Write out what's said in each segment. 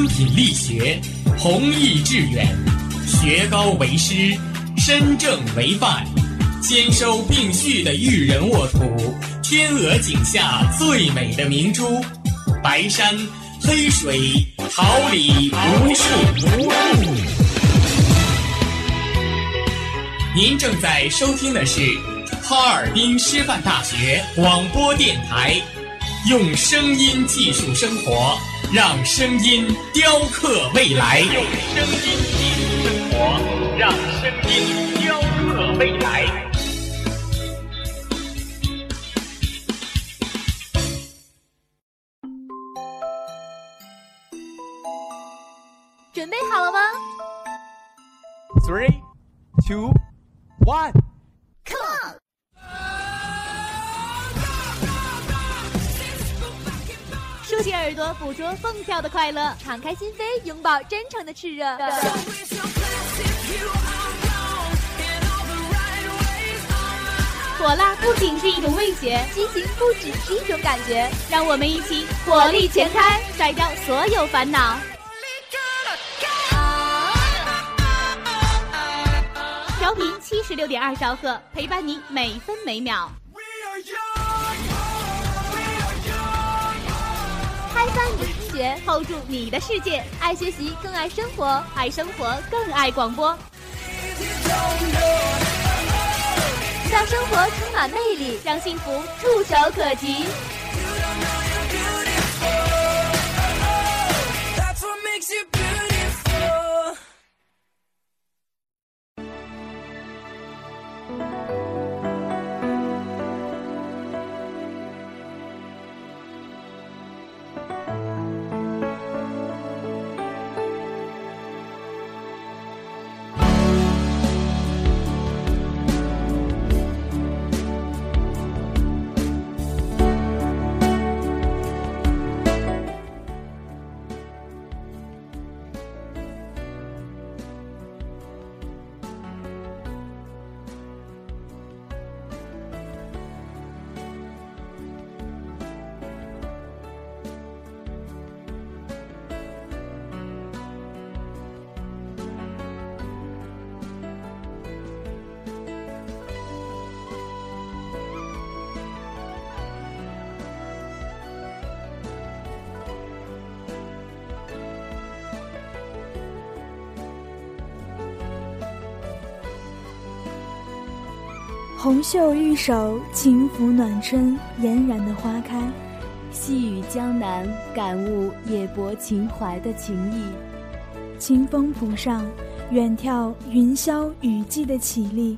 商品力学，弘毅致远，学高为师，身正为范，兼收并蓄的育人沃土，天鹅颈下最美的明珠，白山、黑水、桃李无数。您正在收听的是哈尔滨师范大学广播电台，用声音技术生活，让声音雕刻未来。用声音技术生活，让声音雕刻未来。准备好了吗 ？3, 2, 1, come on！竖起耳朵，捕捉蹦跳的快乐，敞开心扉，拥抱真诚的炽热。火辣不仅是一种味觉，激情不只是一种感觉。让我们一起火力全开，甩掉所有烦恼。调频76.2兆赫，陪伴你每分每秒。开翻你的听觉，hold住你的世界，爱学习更爱生活，爱生活更爱广播，让生活充满魅力，让幸福触手可及。红袖玉手，轻拂暖春，嫣然的花开；细雨江南，感悟野泊情怀的情意。清风浦上，远眺云霄雨季的绮丽；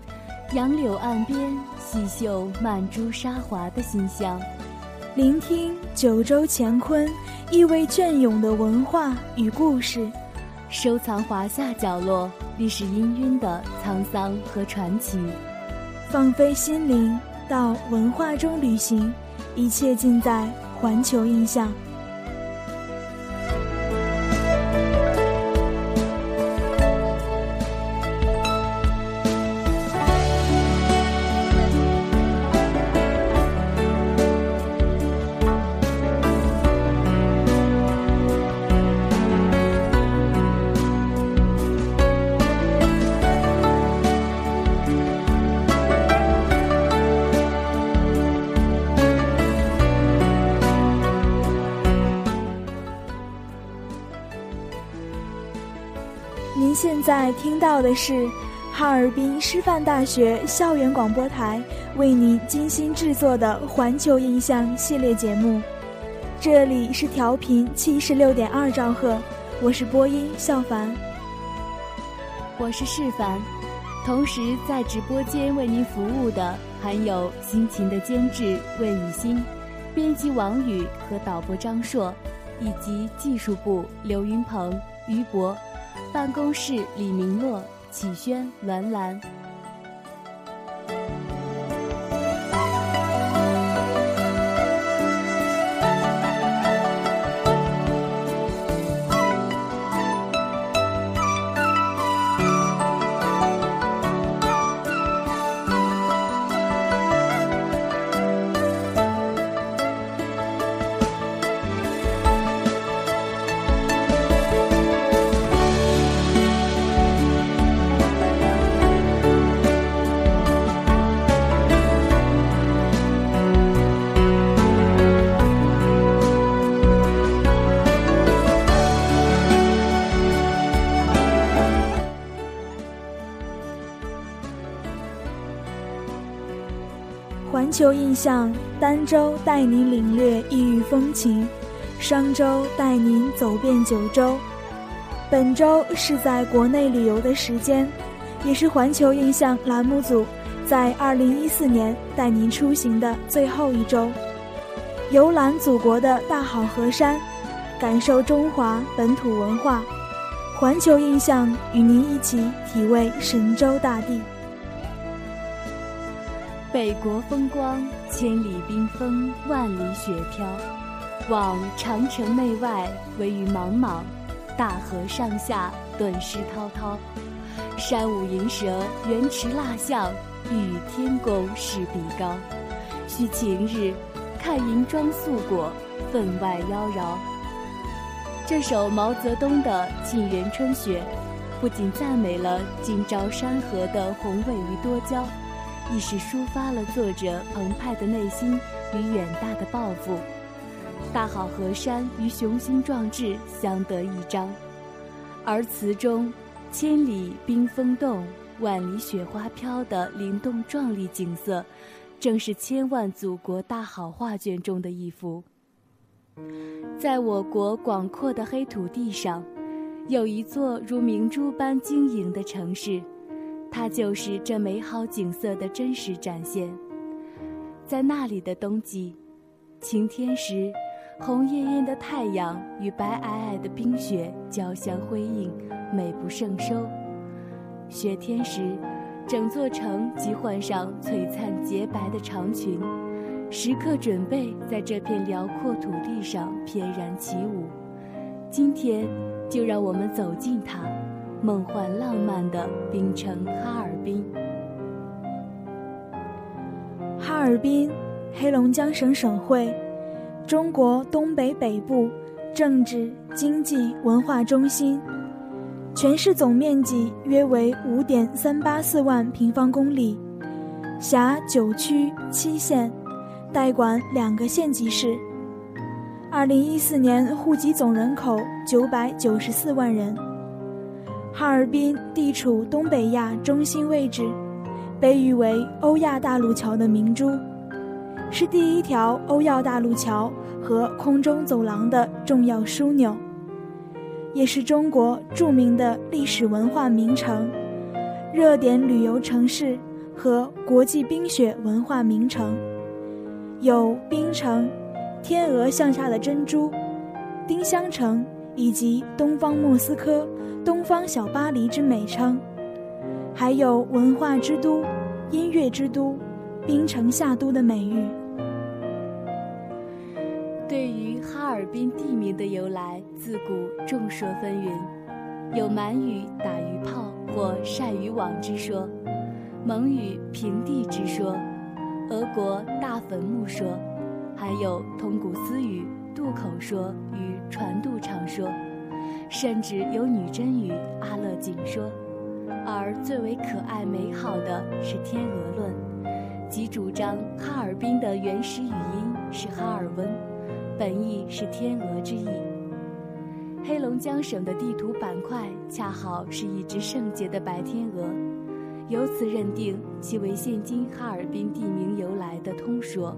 杨柳岸边，细嗅曼珠沙华的馨香。聆听九州乾坤，意味隽永的文化与故事。收藏华夏角落历史氤氲的沧桑和传奇。放飞心灵，到文化中旅行，一切尽在环球印象。现在听到的是哈尔滨师范大学校园广播台为您精心制作的环球印象系列节目，这里是调频76.2兆赫，我是播音孝凡，我是世凡，同时在直播间为您服务的还有辛勤的监制魏雨欣、编辑王宇和导播张硕，以及技术部刘云鹏、于博。办公室李明洛、启轩、栾兰。球印象，单周带您领略异域风情，双周带您走遍九州。本周是在国内旅游的时间，也是环球印象栏目组在2014年带您出行的最后一周。游览祖国的大好河山，感受中华本土文化，环球印象与您一起体味神州大地。北国风光，千里冰封，万里雪飘，往长城内外惟余茫茫，大河上下顿失滔滔，山舞银蛇，原驰蜡象，与天公试比高。须晴日，看银装素裹，分外妖娆。这首毛泽东的《沁园春·雪》不仅赞美了今朝山河的宏伟与多娇，亦是抒发了作者澎湃的内心与远大的抱负，大好河山与雄心壮志相得益彰。而词中千里冰封冻，万里雪花飘的灵动壮丽景色，正是千万祖国大好画卷中的一幅。在我国广阔的黑土地上，有一座如明珠般晶莹的城市，它就是这美好景色的真实展现。在那里的冬季，晴天时，红艳艳的太阳与白皑皑的冰雪交相辉映，美不胜收。雪天时，整座城即换上璀璨洁白的长裙，时刻准备在这片辽阔土地上翩然起舞。今天就让我们走进它，梦幻浪漫的冰城哈尔滨。哈尔滨，黑龙江省省会，中国东北北部政治、经济、文化中心。全市总面积约为 5.384 万平方公里，辖9区7县，代管2个县级市。2014年户籍总人口994万人。哈尔滨地处东北亚中心位置，被誉为欧亚大陆桥的明珠，是第一条欧亚大陆桥和空中走廊的重要枢纽，也是中国著名的历史文化名城、热点旅游城市和国际冰雪文化名城，有冰城、天鹅向下的珍珠、丁香城以及东方莫斯科、东方小巴黎之美称，还有文化之都、音乐之都、冰城夏都的美誉。对于哈尔滨地名的由来，自古众说纷纭，有满语打鱼炮或晒渔网之说，蒙语平地之说，俄国大坟墓说，还有通古斯语、渡口说与船渡场说，甚至有女真语、阿勒锦说。而最为可爱美好的是天鹅论，即主张哈尔滨的原始语音是哈尔温，本意是天鹅之意。黑龙江省的地图板块恰好是一只圣洁的白天鹅，由此认定其为现今哈尔滨地名由来的通说。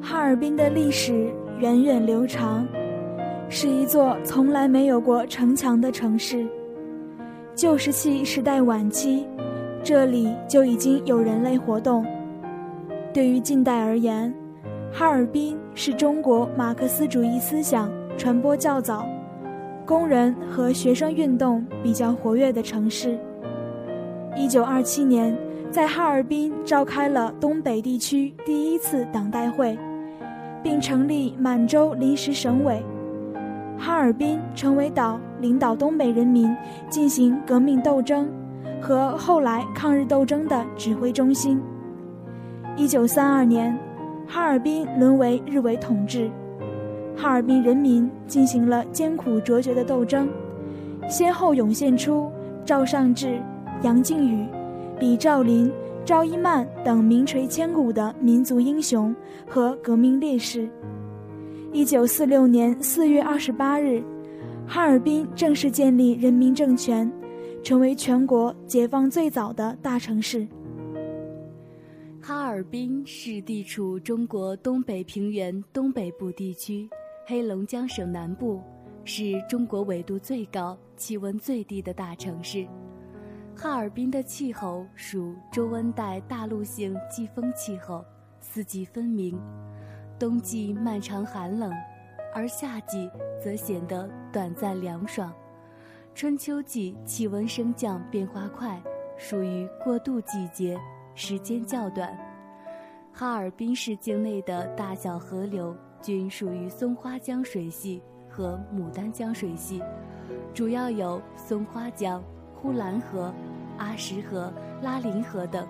哈尔滨的历史源远流长，是一座从来没有过城墙的城市。旧石器时代晚期，这里就已经有人类活动。对于近代而言，哈尔滨是中国马克思主义思想传播较早、工人和学生运动比较活跃的城市。1927年，在哈尔滨召开了东北地区第一次党代会，并成立满洲临时省委，哈尔滨成为岛领导东北人民进行革命斗争和后来抗日斗争的指挥中心。1932年，哈尔滨沦为日伪统治，哈尔滨人民进行了艰苦卓绝的斗争，先后涌现出赵尚志、杨靖宇、李兆麟、赵一曼等名垂千古的民族英雄和革命烈士。1946年4月28日，哈尔滨正式建立人民政权，成为全国解放最早的大城市。哈尔滨是地处中国东北平原东北部地区、黑龙江省南部，是中国纬度最高、气温最低的大城市。哈尔滨的气候属中温带大陆性季风气候，四季分明，冬季漫长寒冷，而夏季则显得短暂凉爽。春秋季气温升降变化快，属于过渡季节，时间较短。哈尔滨市境内的大小河流均属于松花江水系和牡丹江水系，主要有松花江、呼兰河、阿什河、拉林河等。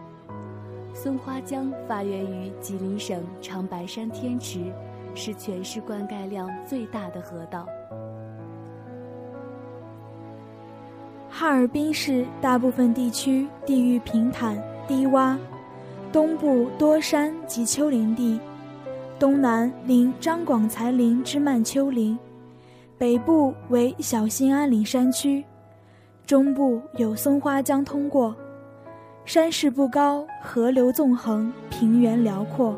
松花江发源于吉林省长白山天池，是全市灌溉量最大的河道。哈尔滨市大部分地区地域平坦低洼，东部多山及丘陵地，东南临张广才林之漫丘陵，北部为小兴安岭山区，中部有松花江通过，山势不高，河流纵横，平原辽阔。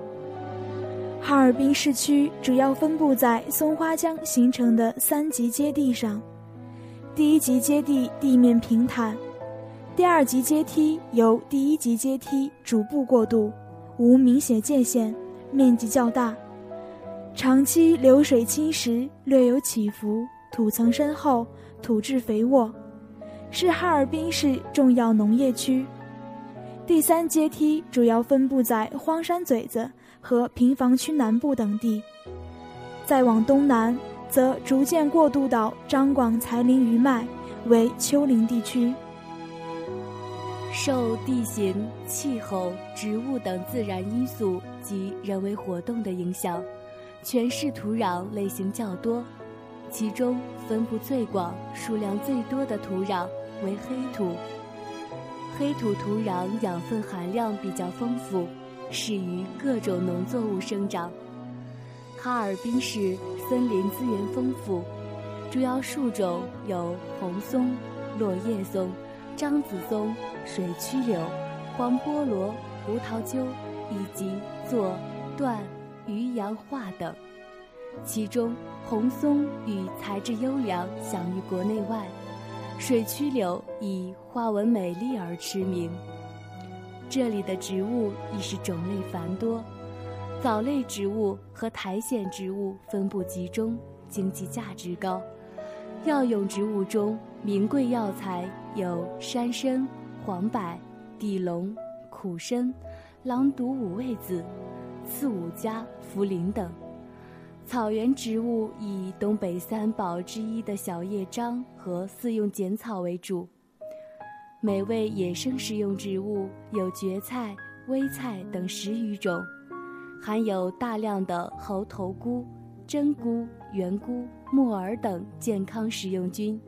哈尔滨市区主要分布在松花江形成的三级阶地上，第一级阶地地面平坦，第二级阶梯由第一级阶梯逐步过渡，无明显界限，面积较大，长期流水侵蚀，略有起伏，土层深厚，土质肥沃，是哈尔滨市重要农业区。第三阶梯主要分布在荒山嘴子和平房区南部等地，再往东南则逐渐过渡到张广才林余脉为丘陵地区。受地形、气候、植物等自然因素及人为活动的影响，全市土壤类型较多，其中分布最广、数量最多的土壤为黑土。黑土土壤养分含量比较丰富，适于各种农作物生长。哈尔滨市森林资源丰富，主要树种有红松、落叶松、樟子松、水曲柳、黄菠萝、胡桃揪以及柞、椴、榆杨桦等。其中红松与材质优良享誉国内外，水曲柳以花纹美丽而驰名。这里的植物亦是种类繁多，藻类植物和苔藓植物分布集中，经济价值高。药用植物中名贵药材有山参、黄柏、地龙、苦参、狼毒五味子、刺五加、茯苓等。草原植物以东北三宝之一的小叶樟和四用碱草为主。美味野生食用植物有蕨菜、微菜等10余种，含有大量的猴头菇、真菇、圆菇、木耳等健康食用菌。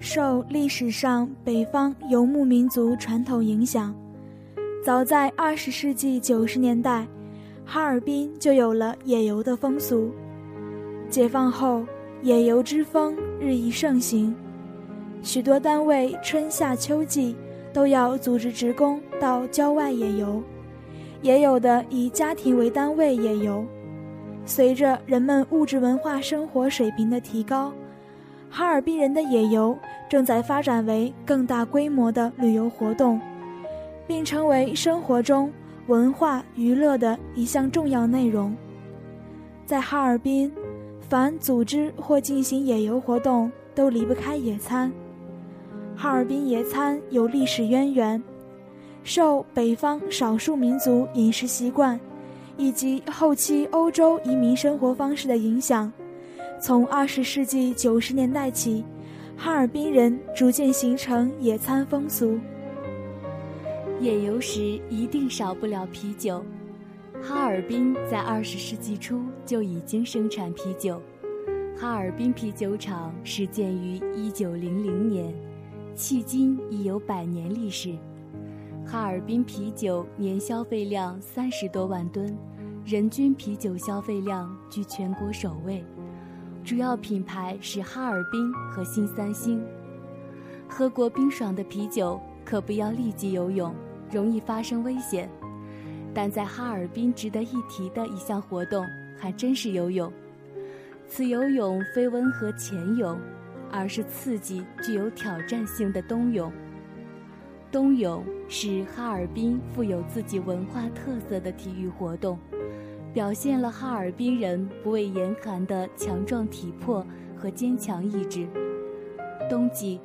受历史上北方游牧民族传统影响，早在20世纪90年代，哈尔滨就有了野游的风俗。解放后，野游之风日益盛行，许多单位春夏秋季都要组织职工到郊外野游，也有的以家庭为单位野游。随着人们物质文化生活水平的提高，哈尔滨人的野游正在发展为更大规模的旅游活动，并成为生活中文化娱乐的一项重要内容。在哈尔滨，凡组织或进行野游活动都离不开野餐。哈尔滨野餐有历史渊源，受北方少数民族饮食习惯以及后期欧洲移民生活方式的影响，从20世纪90年代起，哈尔滨人逐渐形成野餐风俗。野游时一定少不了啤酒，哈尔滨在20世纪初就已经生产啤酒。哈尔滨啤酒厂始建于1900年，迄今已有100年历史。哈尔滨啤酒年消费量30多万吨，人均啤酒消费量居全国首位。主要品牌是哈尔滨和新三星。喝过冰爽的啤酒可不要立即游泳，容易发生危险。但在哈尔滨值得一提的一项活动还真是游泳。此游泳非温和潜泳，而是刺激具有挑战性的冬泳。冬泳是哈尔滨富有自己文化特色的体育活动，表现了哈尔滨人不畏严寒的强壮体魄和坚强意志。冬季，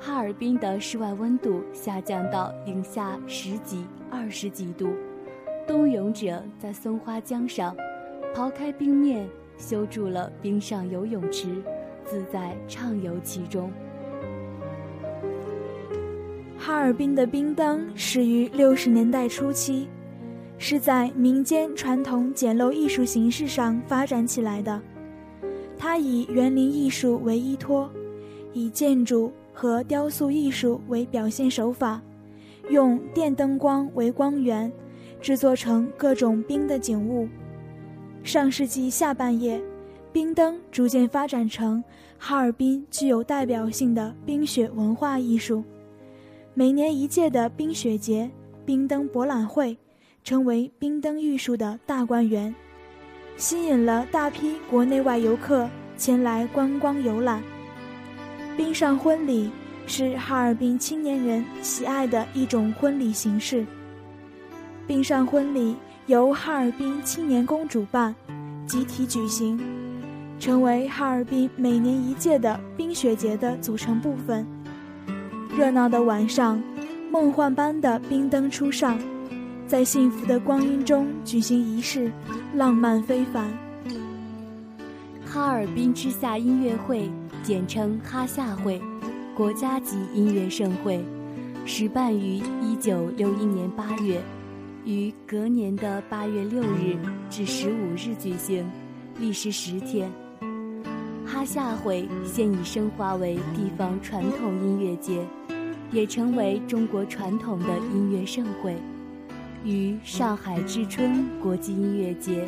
哈尔滨的室外温度下降到零下10几、20几度，冬泳者在松花江上刨开冰面，修筑了冰上游泳池，自在畅游其中。哈尔滨的冰灯始于60年代初期，是在民间传统简陋艺术形式上发展起来的。它以园林艺术为依托，以建筑和雕塑艺术为表现手法，用电灯光为光源，制作成各种冰的景物。上世纪下半叶，冰灯逐渐发展成哈尔滨具有代表性的冰雪文化艺术。每年一届的冰雪节、冰灯博览会成为冰灯艺术的大观园，吸引了大批国内外游客前来观光游览。冰上婚礼是哈尔滨青年人喜爱的一种婚礼形式。冰上婚礼由哈尔滨青年宫主办，集体举行，成为哈尔滨每年一届的冰雪节的组成部分。热闹的晚上，梦幻般的冰灯初上，在幸福的光阴中举行仪式，浪漫非凡。哈尔滨之夏音乐会，简称哈夏会，国家级音乐盛会，始办于1961年8月，于隔年的8月6日至15日举行，历时10天。哈夏会现已升华为地方传统音乐节，也成为中国传统的音乐盛会。于上海至春国际音乐节、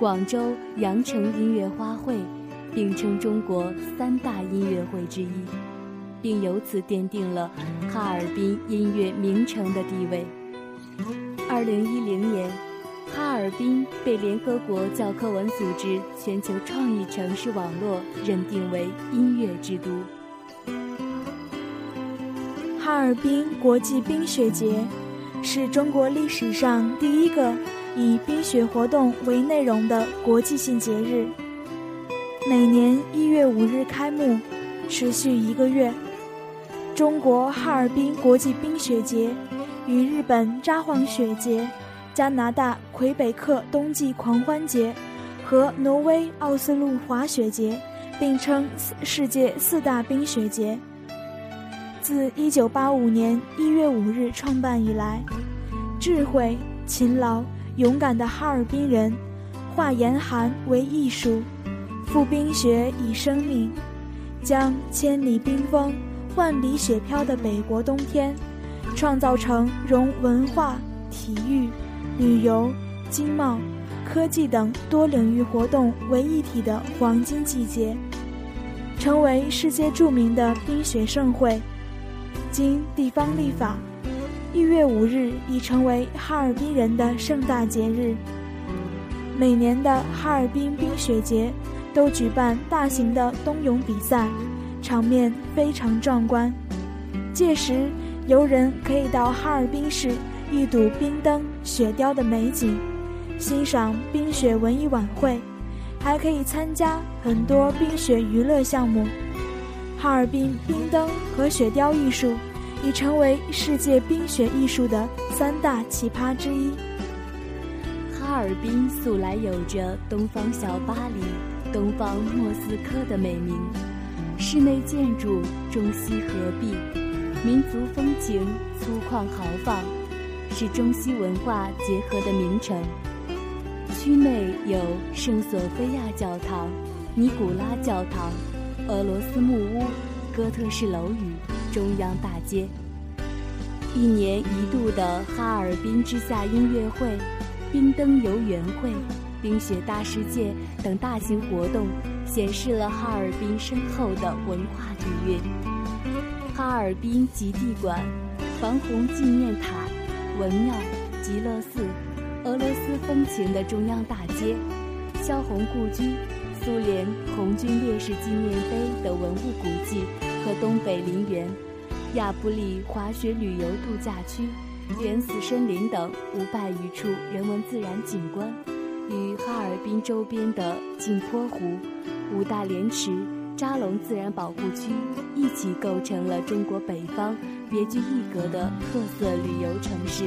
广州羊城音乐花卉并称中国3大音乐会之一，并由此奠定了哈尔滨音乐名城的地位。2010年，哈尔滨被联合国教科文组织全球创意城市网络认定为音乐之都。哈尔滨国际冰雪节是中国历史上第一个以冰雪活动为内容的国际性节日，每年1月5日开幕，持续1个月。中国哈尔滨国际冰雪节与日本札幌雪节、加拿大魁北克冬季狂欢节和挪威奥斯陆滑雪节并称世界4大冰雪节。自1985年1月5日创办以来，智慧、勤劳、勇敢的哈尔滨人化严寒为艺术，赴冰雪以生命，将千里冰封、万里雪飘的北国冬天创造成融文化、体育、旅游、经贸、科技等多领域活动为一体的黄金季节，成为世界著名的冰雪盛会。经地方立法，1月5日已成为哈尔滨人的盛大节日。每年的哈尔滨冰雪节都举办大型的冬泳比赛，场面非常壮观。届时，游人可以到哈尔滨市一睹冰灯雪雕的美景，欣赏冰雪文艺晚会，还可以参加很多冰雪娱乐项目。哈尔滨冰灯和雪雕艺术已成为世界冰雪艺术的三大奇葩之一。哈尔滨素来有着东方小巴黎、东方莫斯科的美名，室内建筑中西合璧，民族风情粗犷豪放，是中西文化结合的名城。区内有圣索菲亚教堂、尼古拉教堂、俄罗斯木屋、哥特式楼宇、中央大街。一年一度的哈尔滨之夏音乐会、冰灯游园会、冰雪大世界等大型活动，显示了哈尔滨深厚的文化底蕴。哈尔滨极地馆、防洪纪念塔、文庙、极乐寺、俄罗斯风情的中央大街、萧红故居、苏联红军烈士纪念碑等文物古迹和东北林园、亚布力滑雪旅游度假区、原始森林等500余处人文自然景观，与哈尔滨周边的镜泊湖、五大连池、扎龙自然保护区一起构成了中国北方别具一格的特色旅游城市。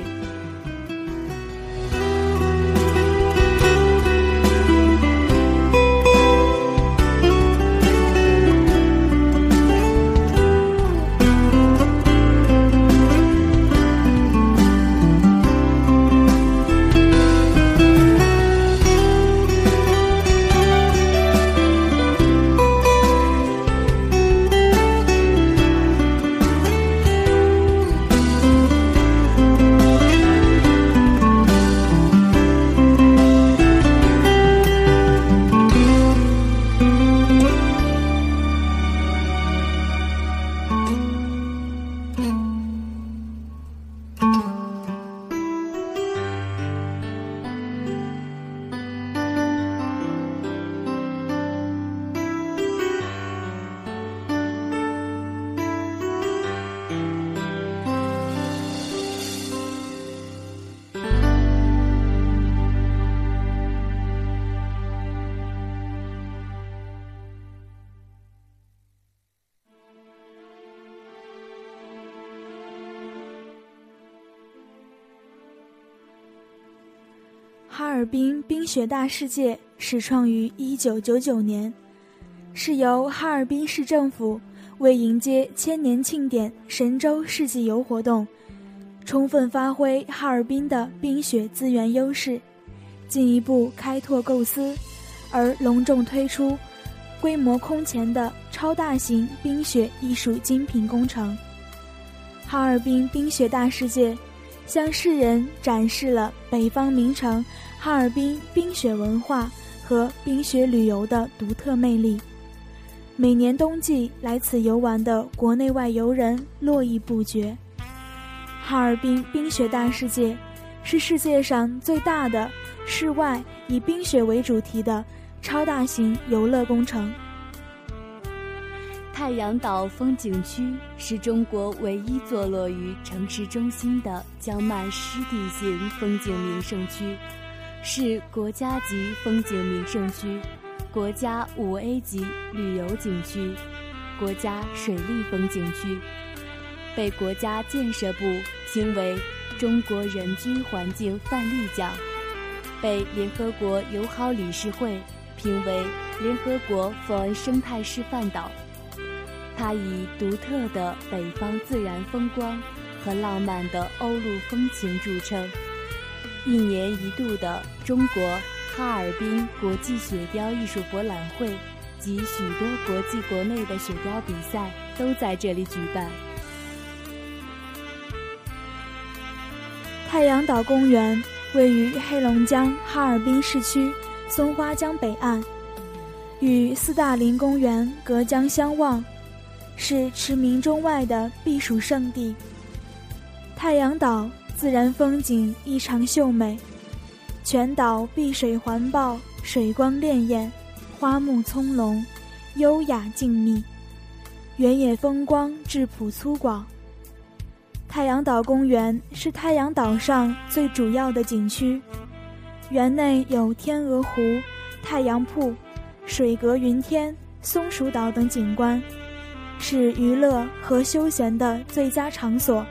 哈尔滨冰雪大世界始创于1999年，是由哈尔滨市政府为迎接千年庆典神州世纪游活动，充分发挥哈尔滨的冰雪资源优势，进一步开拓构思，而隆重推出规模空前的超大型冰雪艺术精品工程。哈尔滨冰雪大世界向世人展示了北方名城哈尔滨冰雪文化和冰雪旅游的独特魅力，每年冬季来此游玩的国内外游人络绎不绝。哈尔滨冰雪大世界是世界上最大的室外以冰雪为主题的超大型游乐工程。太阳岛风景区是中国唯一坐落于城市中心的江漫湿地型风景名胜区，是国家级风景名胜区、国家5A 级旅游景区、国家水利风景区，被国家建设部评为中国人居环境范例奖，被联合国友好理事会评为联合国佛恩生态示范岛。它以独特的北方自然风光和浪漫的欧陆风情著称。一年一度的中国哈尔滨国际雪雕艺术博览会及许多国际国内的雪雕比赛都在这里举办。太阳岛公园位于黑龙江哈尔滨市区松花江北岸，与四大林公园隔江相望，是驰名中外的避暑胜地。太阳岛自然风景异常秀美，全岛碧水环抱，水光潋滟，花木葱茏，优雅静谧，原野风光质朴粗犷。太阳岛公园是太阳岛上最主要的景区，园内有天鹅湖、太阳瀑、水阁云天、松鼠岛等景观，是娱乐和休闲的最佳场所。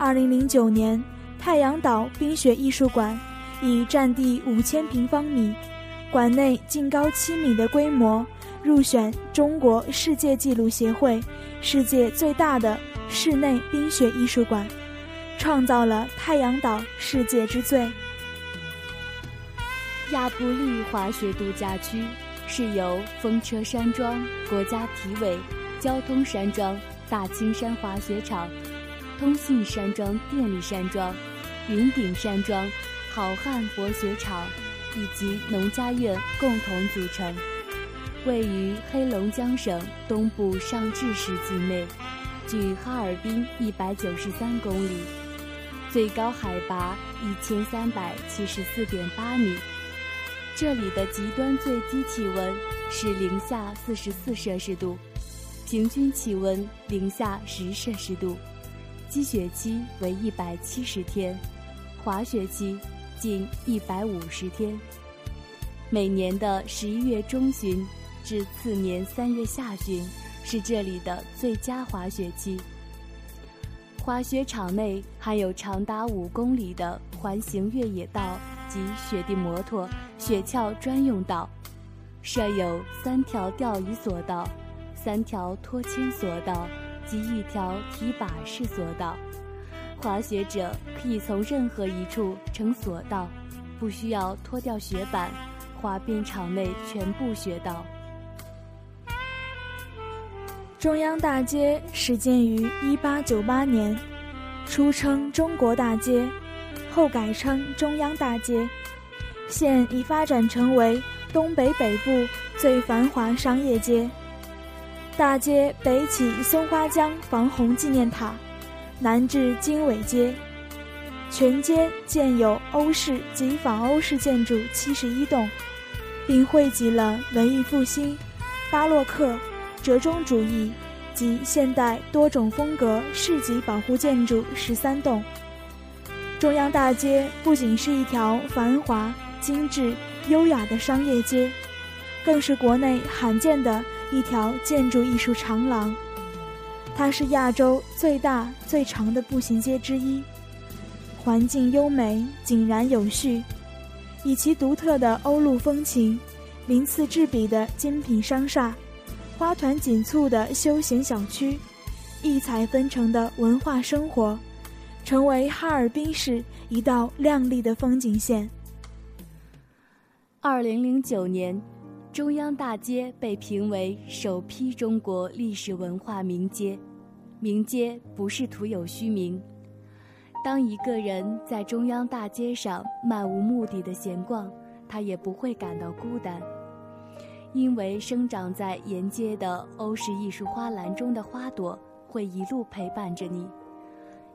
2009年，太阳岛冰雪艺术馆以占地5000平方米、馆内近高7米的规模，入选中国世界纪录协会世界最大的室内冰雪艺术馆，创造了太阳岛世界之最。亚布力滑雪度假区是由风车山庄、国家体委、交通山庄、大青山滑雪场、通信山庄、电力山庄、云顶山庄、好汉佛雪场以及农家院共同组成，位于黑龙江省东部尚志市境内，距哈尔滨193公里，最高海拔1374.8米。这里的极端最低气温是零下44摄氏度，平均气温零下10摄氏度，积雪期为170天，滑雪期近150天。每年的11月中旬至次年3月下旬是这里的最佳滑雪期。滑雪场内还有长达5公里的环形越野道及雪地摩托、雪橇专用道，设有3条钓鱼索道、3条拖牵索道及1条提把式索道。滑雪者可以从任何一处乘索道，不需要脱掉雪板，滑遍场内全部雪道。中央大街始建于1898年，初称中国大街，后改称中央大街，现已发展成为东北北部最繁华商业街。大街北起松花江防洪纪念塔，南至经纬街，全街建有欧式及仿欧式建筑71栋，并汇集了文艺复兴、巴洛克、折中主义及现代多种风格市级保护建筑13栋。中央大街不仅是一条繁华、精致、优雅的商业街，更是国内罕见的一条建筑艺术长廊。它是亚洲最大最长的步行街之一，环境优美、井然有序，以其独特的欧陆风情、鳞次栉比的精品商厦、花团锦簇的休闲小区、异彩纷呈的文化生活，成为哈尔滨市一道亮丽的风景线。2009年，中央大街被评为首批中国历史文化名街。名街不是徒有虚名，当一个人在中央大街上漫无目的的闲逛，他也不会感到孤单。因为生长在沿街的欧式艺术花篮中的花朵会一路陪伴着你，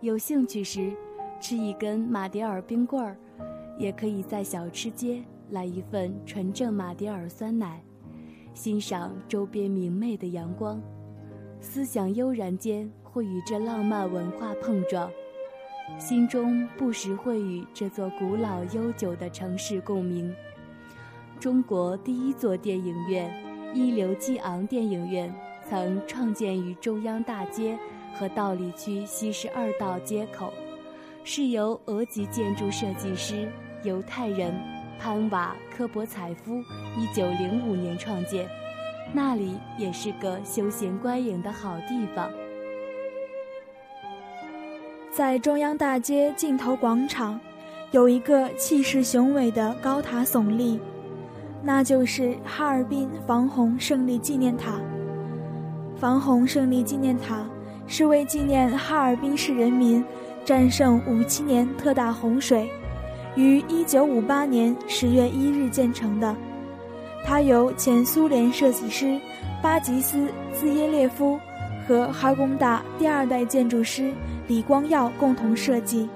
有兴趣时吃一根马迭尔冰棍儿，也可以在小吃街来一份纯正马迭尔酸奶，欣赏周边明媚的阳光，思想悠然间会与这浪漫文化碰撞，心中不时会与这座古老悠久的城市共鸣。中国第一座电影院一流激昂电影院曾创建于中央大街和道里区西12道街口，是由俄籍建筑设计师、犹太人潘瓦科博采夫1905年创建，那里也是个休闲观影的好地方。在中央大街尽头广场有一个气势雄伟的高塔耸立，那就是哈尔滨防洪胜利纪念塔。防洪胜利纪念塔是为纪念哈尔滨市人民战胜57年特大洪水，于1958年10月1日建成的。它由前苏联设计师巴吉斯兹耶列夫和哈工大第2代建筑师李光耀共同设计，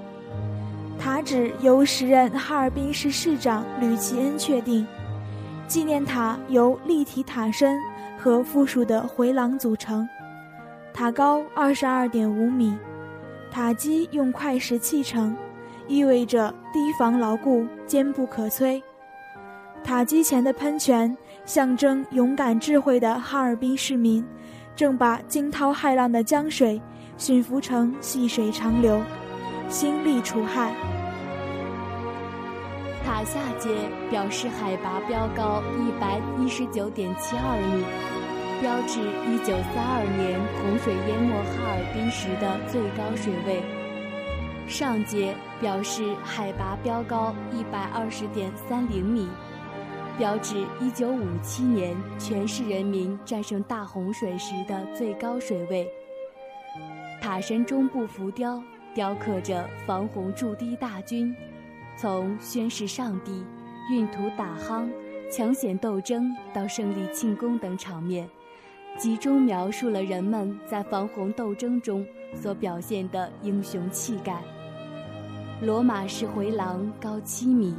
塔址由时任哈尔滨市市长吕其恩确定。纪念塔由立体塔身和附属的回廊组成，塔高22.5米，塔基用块石砌成，意味着堤防牢固，坚不可摧。塔基前的喷泉象征勇敢智慧的哈尔滨市民，正把惊涛骇浪的江水驯服成细水长流，兴利除害。塔下街表示海拔标高119.72米，标志1932年洪水淹没哈尔滨时的最高水位。上街表示海拔标高120.30米，标志1957年全市人民战胜大洪水时的最高水位。塔身中部浮雕雕刻着防洪筑堤大军，从宣誓上帝、运土打夯、抢险斗争到胜利庆功等场面，集中描述了人们在防洪斗争中所表现的英雄气概。罗马式回廊高7米，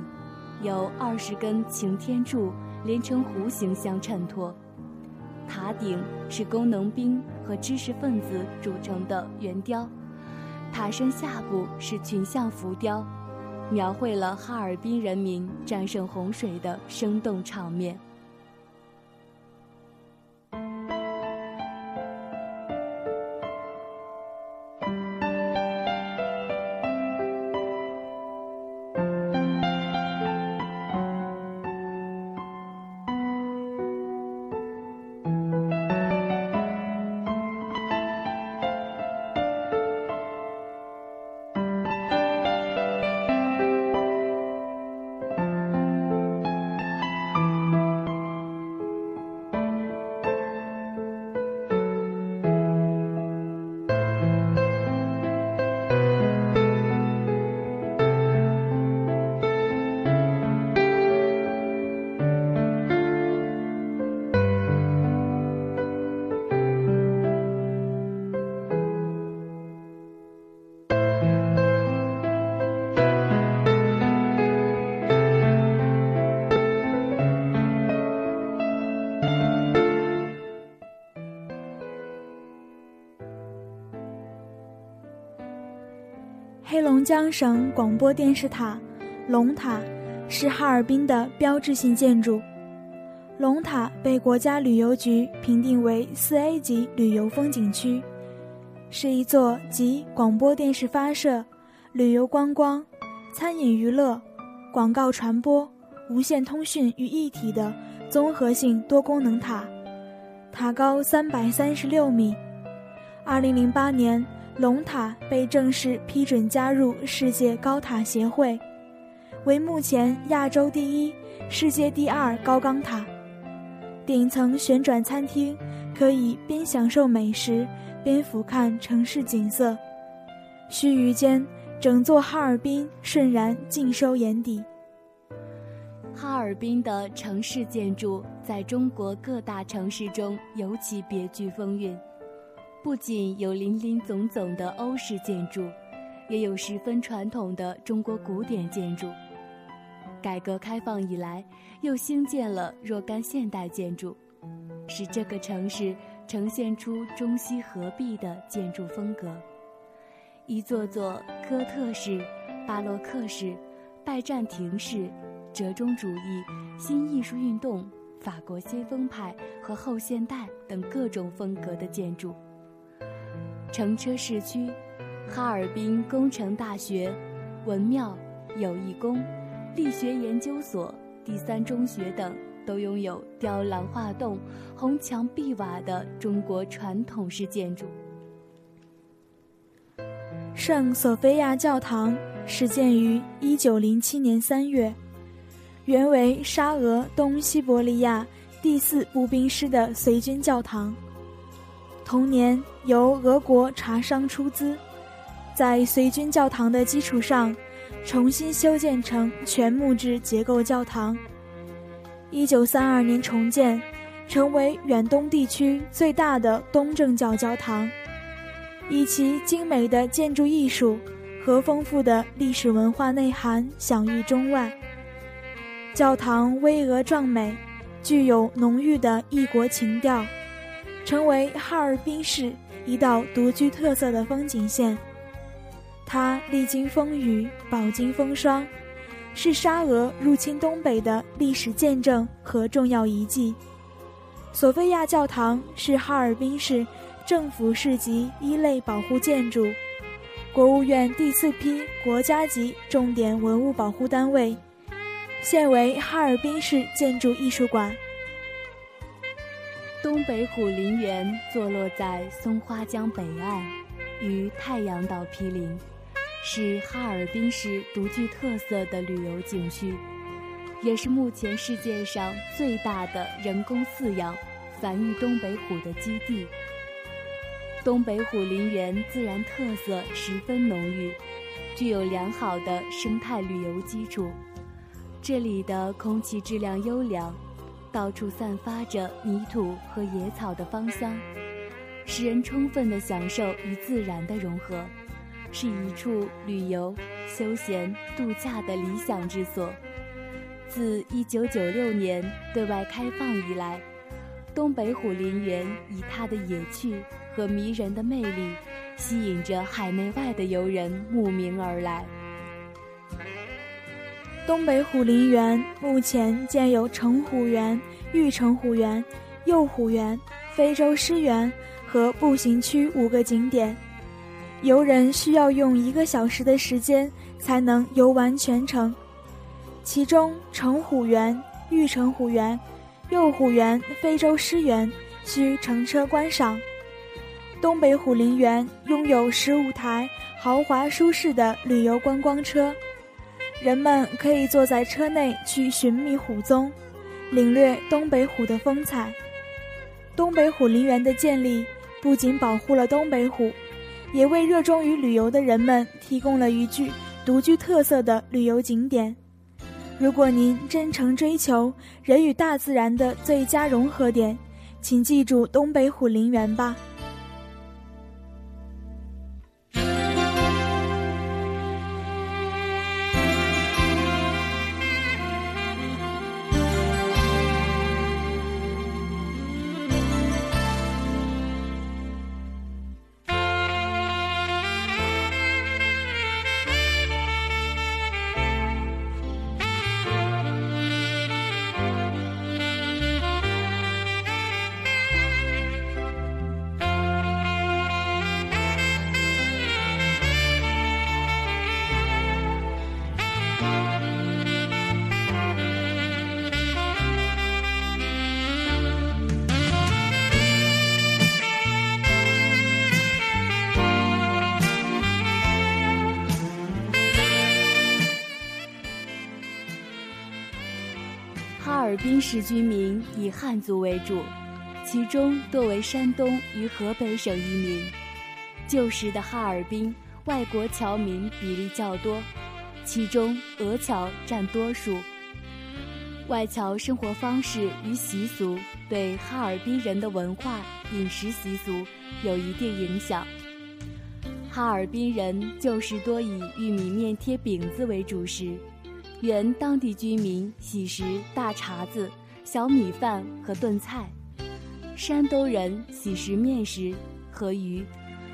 由20根擎天柱连成弧形相衬托。塔顶是工农兵和知识分子组成的圆雕，塔身下部是群像浮雕，描绘了哈尔滨人民战胜洪水的生动场面。黑龙江省广播电视塔龙塔是哈尔滨的标志性建筑，龙塔被国家旅游局评定为4A 级旅游风景区，是一座集广播电视发射、旅游观光、餐饮娱乐、广告传播、无线通讯于一体的综合性多功能塔，塔高336米。2008年，龙塔被正式批准加入世界高塔协会，为目前亚洲第1、世界第2高钢塔。顶层旋转餐厅可以边享受美食边俯瞰城市景色，须臾间整座哈尔滨瞬然尽收眼底。哈尔滨的城市建筑在中国各大城市中尤其别具风韵，不仅有林林总总的欧式建筑，也有十分传统的中国古典建筑。改革开放以来，又兴建了若干现代建筑，使这个城市呈现出中西合璧的建筑风格。一座座哥特式、巴洛克式、拜占庭式、折中主义、新艺术运动、法国先锋派和后现代等各种风格的建筑。乘车市区、哈尔滨工程大学、文庙、友谊宫、力学研究所、第3中学等都拥有雕栏画栋、红墙碧瓦的中国传统式建筑。圣索菲亚教堂始建于1907年3月，原为沙俄东西伯利亚第4步兵师的随军教堂。同年由俄国茶商出资，在随军教堂的基础上重新修建成全木质结构教堂，1932年重建，成为远东地区最大的东正教教堂，以其精美的建筑艺术和丰富的历史文化内涵享誉中外。教堂巍峨壮美，具有浓郁的异国情调，成为哈尔滨市一道独具特色的风景线。他历经风雨，饱经风霜，是沙俄入侵东北的历史见证和重要遗迹。索菲亚教堂是哈尔滨市政府市级一类保护建筑，国务院第四批国家级重点文物保护单位，现为哈尔滨市建筑艺术馆。东北虎林园坐落在松花江北岸，与太阳岛毗邻，是哈尔滨市独具特色的旅游景区，也是目前世界上最大的人工饲养繁育东北虎的基地。东北虎林园自然特色十分浓郁，具有良好的生态旅游基础。这里的空气质量优良，到处散发着泥土和野草的芳香，使人充分地享受与自然的融合，是一处旅游、休闲、度假的理想之所。自1996年对外开放以来，东北虎林园以它的野趣和迷人的魅力，吸引着海内外的游人慕名而来。东北虎林园目前建有成虎园、玉成虎园、幼虎园、非洲狮园和步行区5个景点，游人需要用1个小时的时间才能游完全程。其中成虎园、玉成虎园、幼虎园、非洲狮园需乘车观赏。东北虎林园拥有15台豪华舒适的旅游观光车，人们可以坐在车内去寻觅虎踪，领略东北虎的风采。东北虎林园的建立不仅保护了东北虎，也为热衷于旅游的人们提供了一具独具特色的旅游景点。如果您真诚追求人与大自然的最佳融合点，请记住东北虎林园吧。哈尔滨市居民以汉族为主，其中多为山东与河北省移民。旧时的哈尔滨外国侨民比例较多，其中俄侨占多数。外侨生活方式与习俗对哈尔滨人的文化、饮食习俗有一定影响。哈尔滨人就是多以玉米面贴饼子为主食，原当地居民喜食大碴子、小米饭和炖菜，山东人喜食面食和鱼，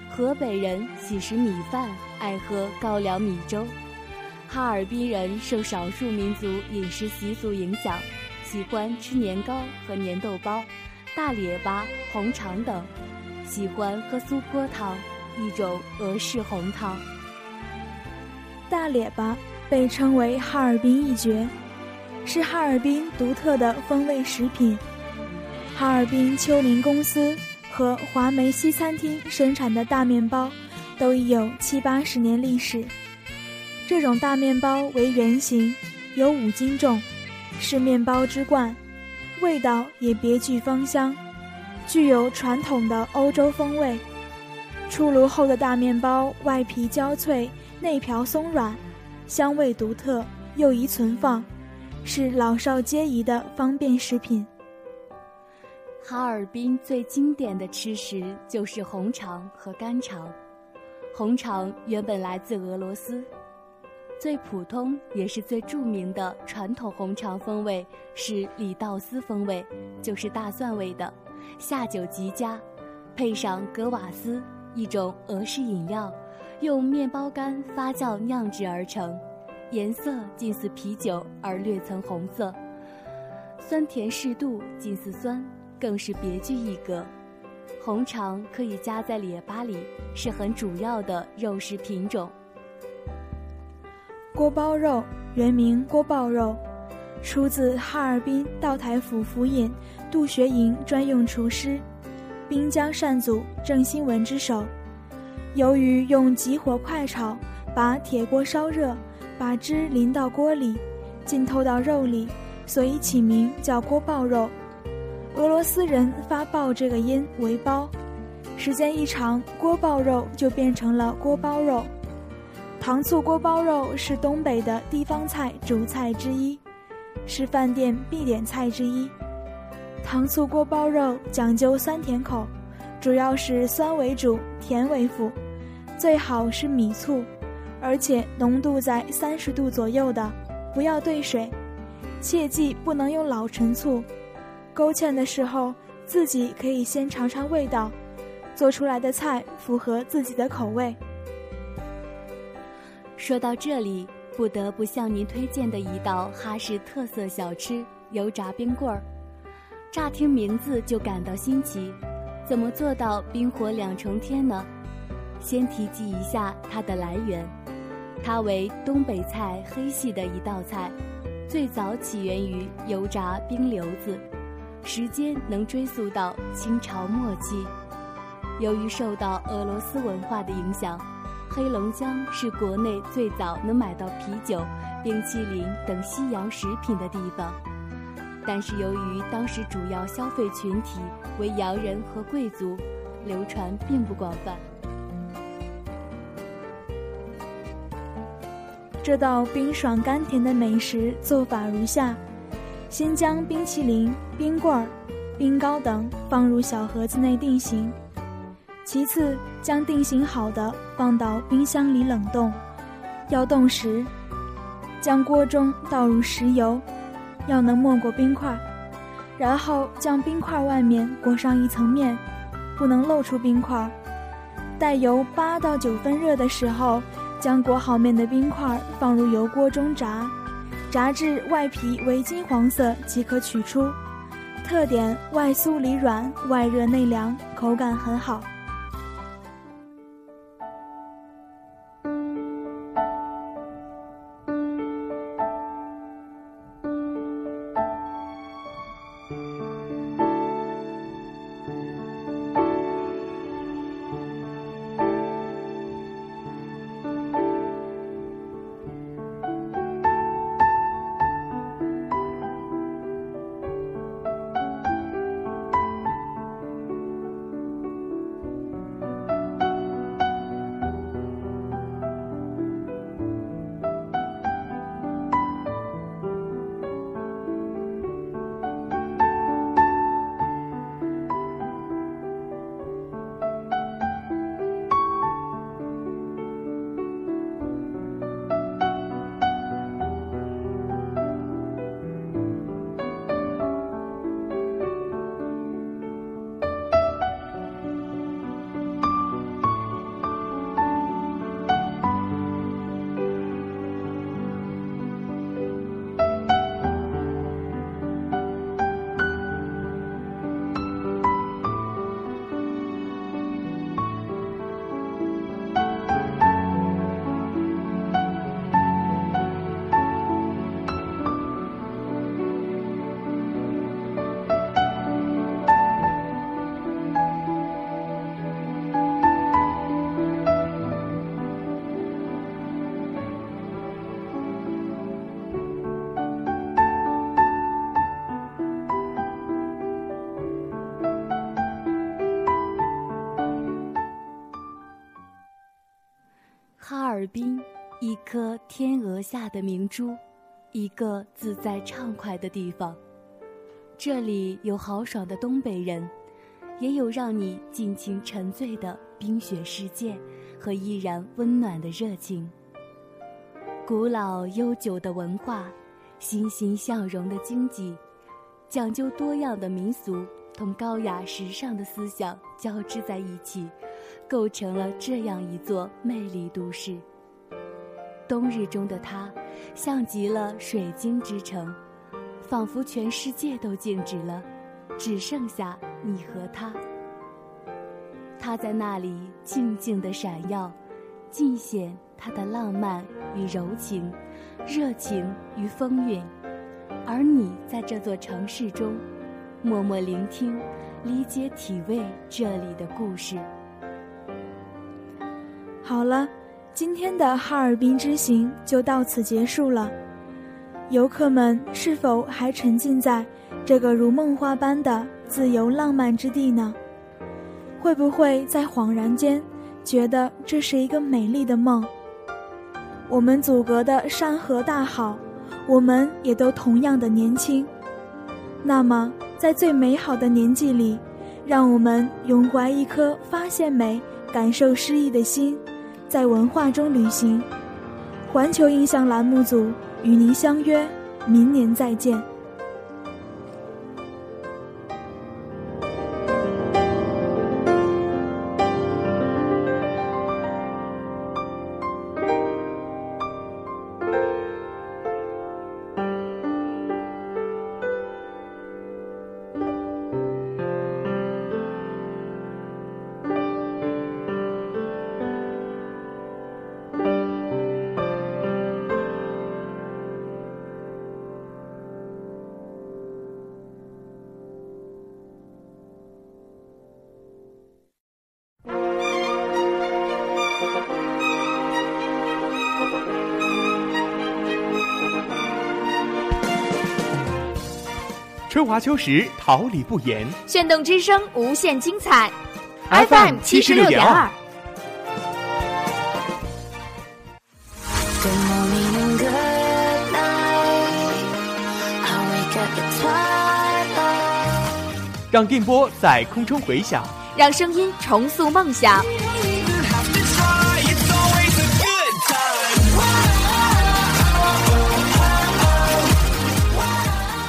河北人喜食米饭，爱喝高粱米粥。哈尔滨人受少数民族饮食习俗影响，喜欢吃年糕和粘豆包、大列巴、红肠等，喜欢喝苏泊汤，一种俄式红汤。大列巴被称为哈尔滨一绝，是哈尔滨独特的风味食品。哈尔滨丘陵公司和华梅西餐厅生产的大面包都已有70-80年历史。这种大面包为圆形，有5斤重，是面包之冠，味道也别具芳香，具有传统的欧洲风味。出炉后的大面包外皮焦脆，内瓢松软，香味独特，又宜存放，是老少皆宜的方便食品。哈尔滨最经典的吃食就是红肠和干肠。红肠原本来自俄罗斯，最普通也是最著名的传统红肠风味是里道斯风味，就是大蒜味的，下酒极佳，配上格瓦斯，一种俄式饮料，用面包干发酵酿制而成，颜色近似啤酒而略呈红色，酸甜适度，近似酸，更是别具一格。红肠可以加在列巴里，是很主要的肉食品种。锅包肉原名锅爆肉，出自哈尔滨道台府府尹杜学营专用厨师滨江善祖郑新文之手。由于用急火快炒，把铁锅烧热，把汁淋到锅里，浸透到肉里，所以起名叫锅爆肉。俄罗斯人发爆这个音为包，时间一长，锅爆肉就变成了锅包肉。糖醋锅包肉是东北的地方菜主菜之一，是饭店必点菜之一。糖醋锅包肉讲究酸甜口，主要是酸为主，甜为辅，最好是米醋，而且浓度在30度左右的，不要兑水，切记不能用老陈醋。勾芡的时候，自己可以先尝尝味道，做出来的菜符合自己的口味。说到这里，不得不向您推荐的一道哈市特色小吃油炸冰棍儿。乍听名字就感到新奇，怎么做到冰火两重天呢？先提及一下它的来源，它为东北菜黑系的一道菜，最早起源于油炸冰瘤子，时间能追溯到清朝末期。由于受到俄罗斯文化的影响，黑龙江是国内最早能买到啤酒、冰淇淋等西洋食品的地方。但是由于当时主要消费群体为洋人和贵族，流传并不广泛。这道冰爽甘甜的美食做法如下：先将冰淇淋、冰棍儿、冰糕等放入小盒子内定型，其次将定型好的放到冰箱里冷冻。要冻时，将锅中倒入食油，要能没过冰块，然后将冰块外面裹上一层面，不能露出冰块。待油8到9分热的时候，将裹好面的冰块放入油锅中炸，炸至外皮为金黄色即可取出。特点外酥里软，外热内凉，口感很好。哈尔滨，一颗天鹅下的明珠，一个自在畅快的地方。这里有豪爽的东北人，也有让你尽情沉醉的冰雪世界和依然温暖的热情。古老悠久的文化，欣欣向荣的经济，讲究多样的民俗同高雅时尚的思想交织在一起，构成了这样一座魅力都市。冬日中的它，像极了水晶之城，仿佛全世界都静止了，只剩下你和他。他在那里静静地闪耀，尽显他的浪漫与柔情，热情与风韵。而你在这座城市中，默默聆听，理解体味这里的故事。好了，今天的哈尔滨之行就到此结束了。游客们是否还沉浸在这个如梦话般的自由浪漫之地呢？会不会在恍然间觉得这是一个美丽的梦？我们阻隔的山河大好，我们也都同样的年轻。那么在最美好的年纪里，让我们永怀一颗发现美、感受诗意的心，在文化中旅行。环球印象栏目组与您相约明年再见。春华秋实，桃李不言，炫动之声，无限精彩。FM 76.2。让电波在空中回响，让声音重塑梦想。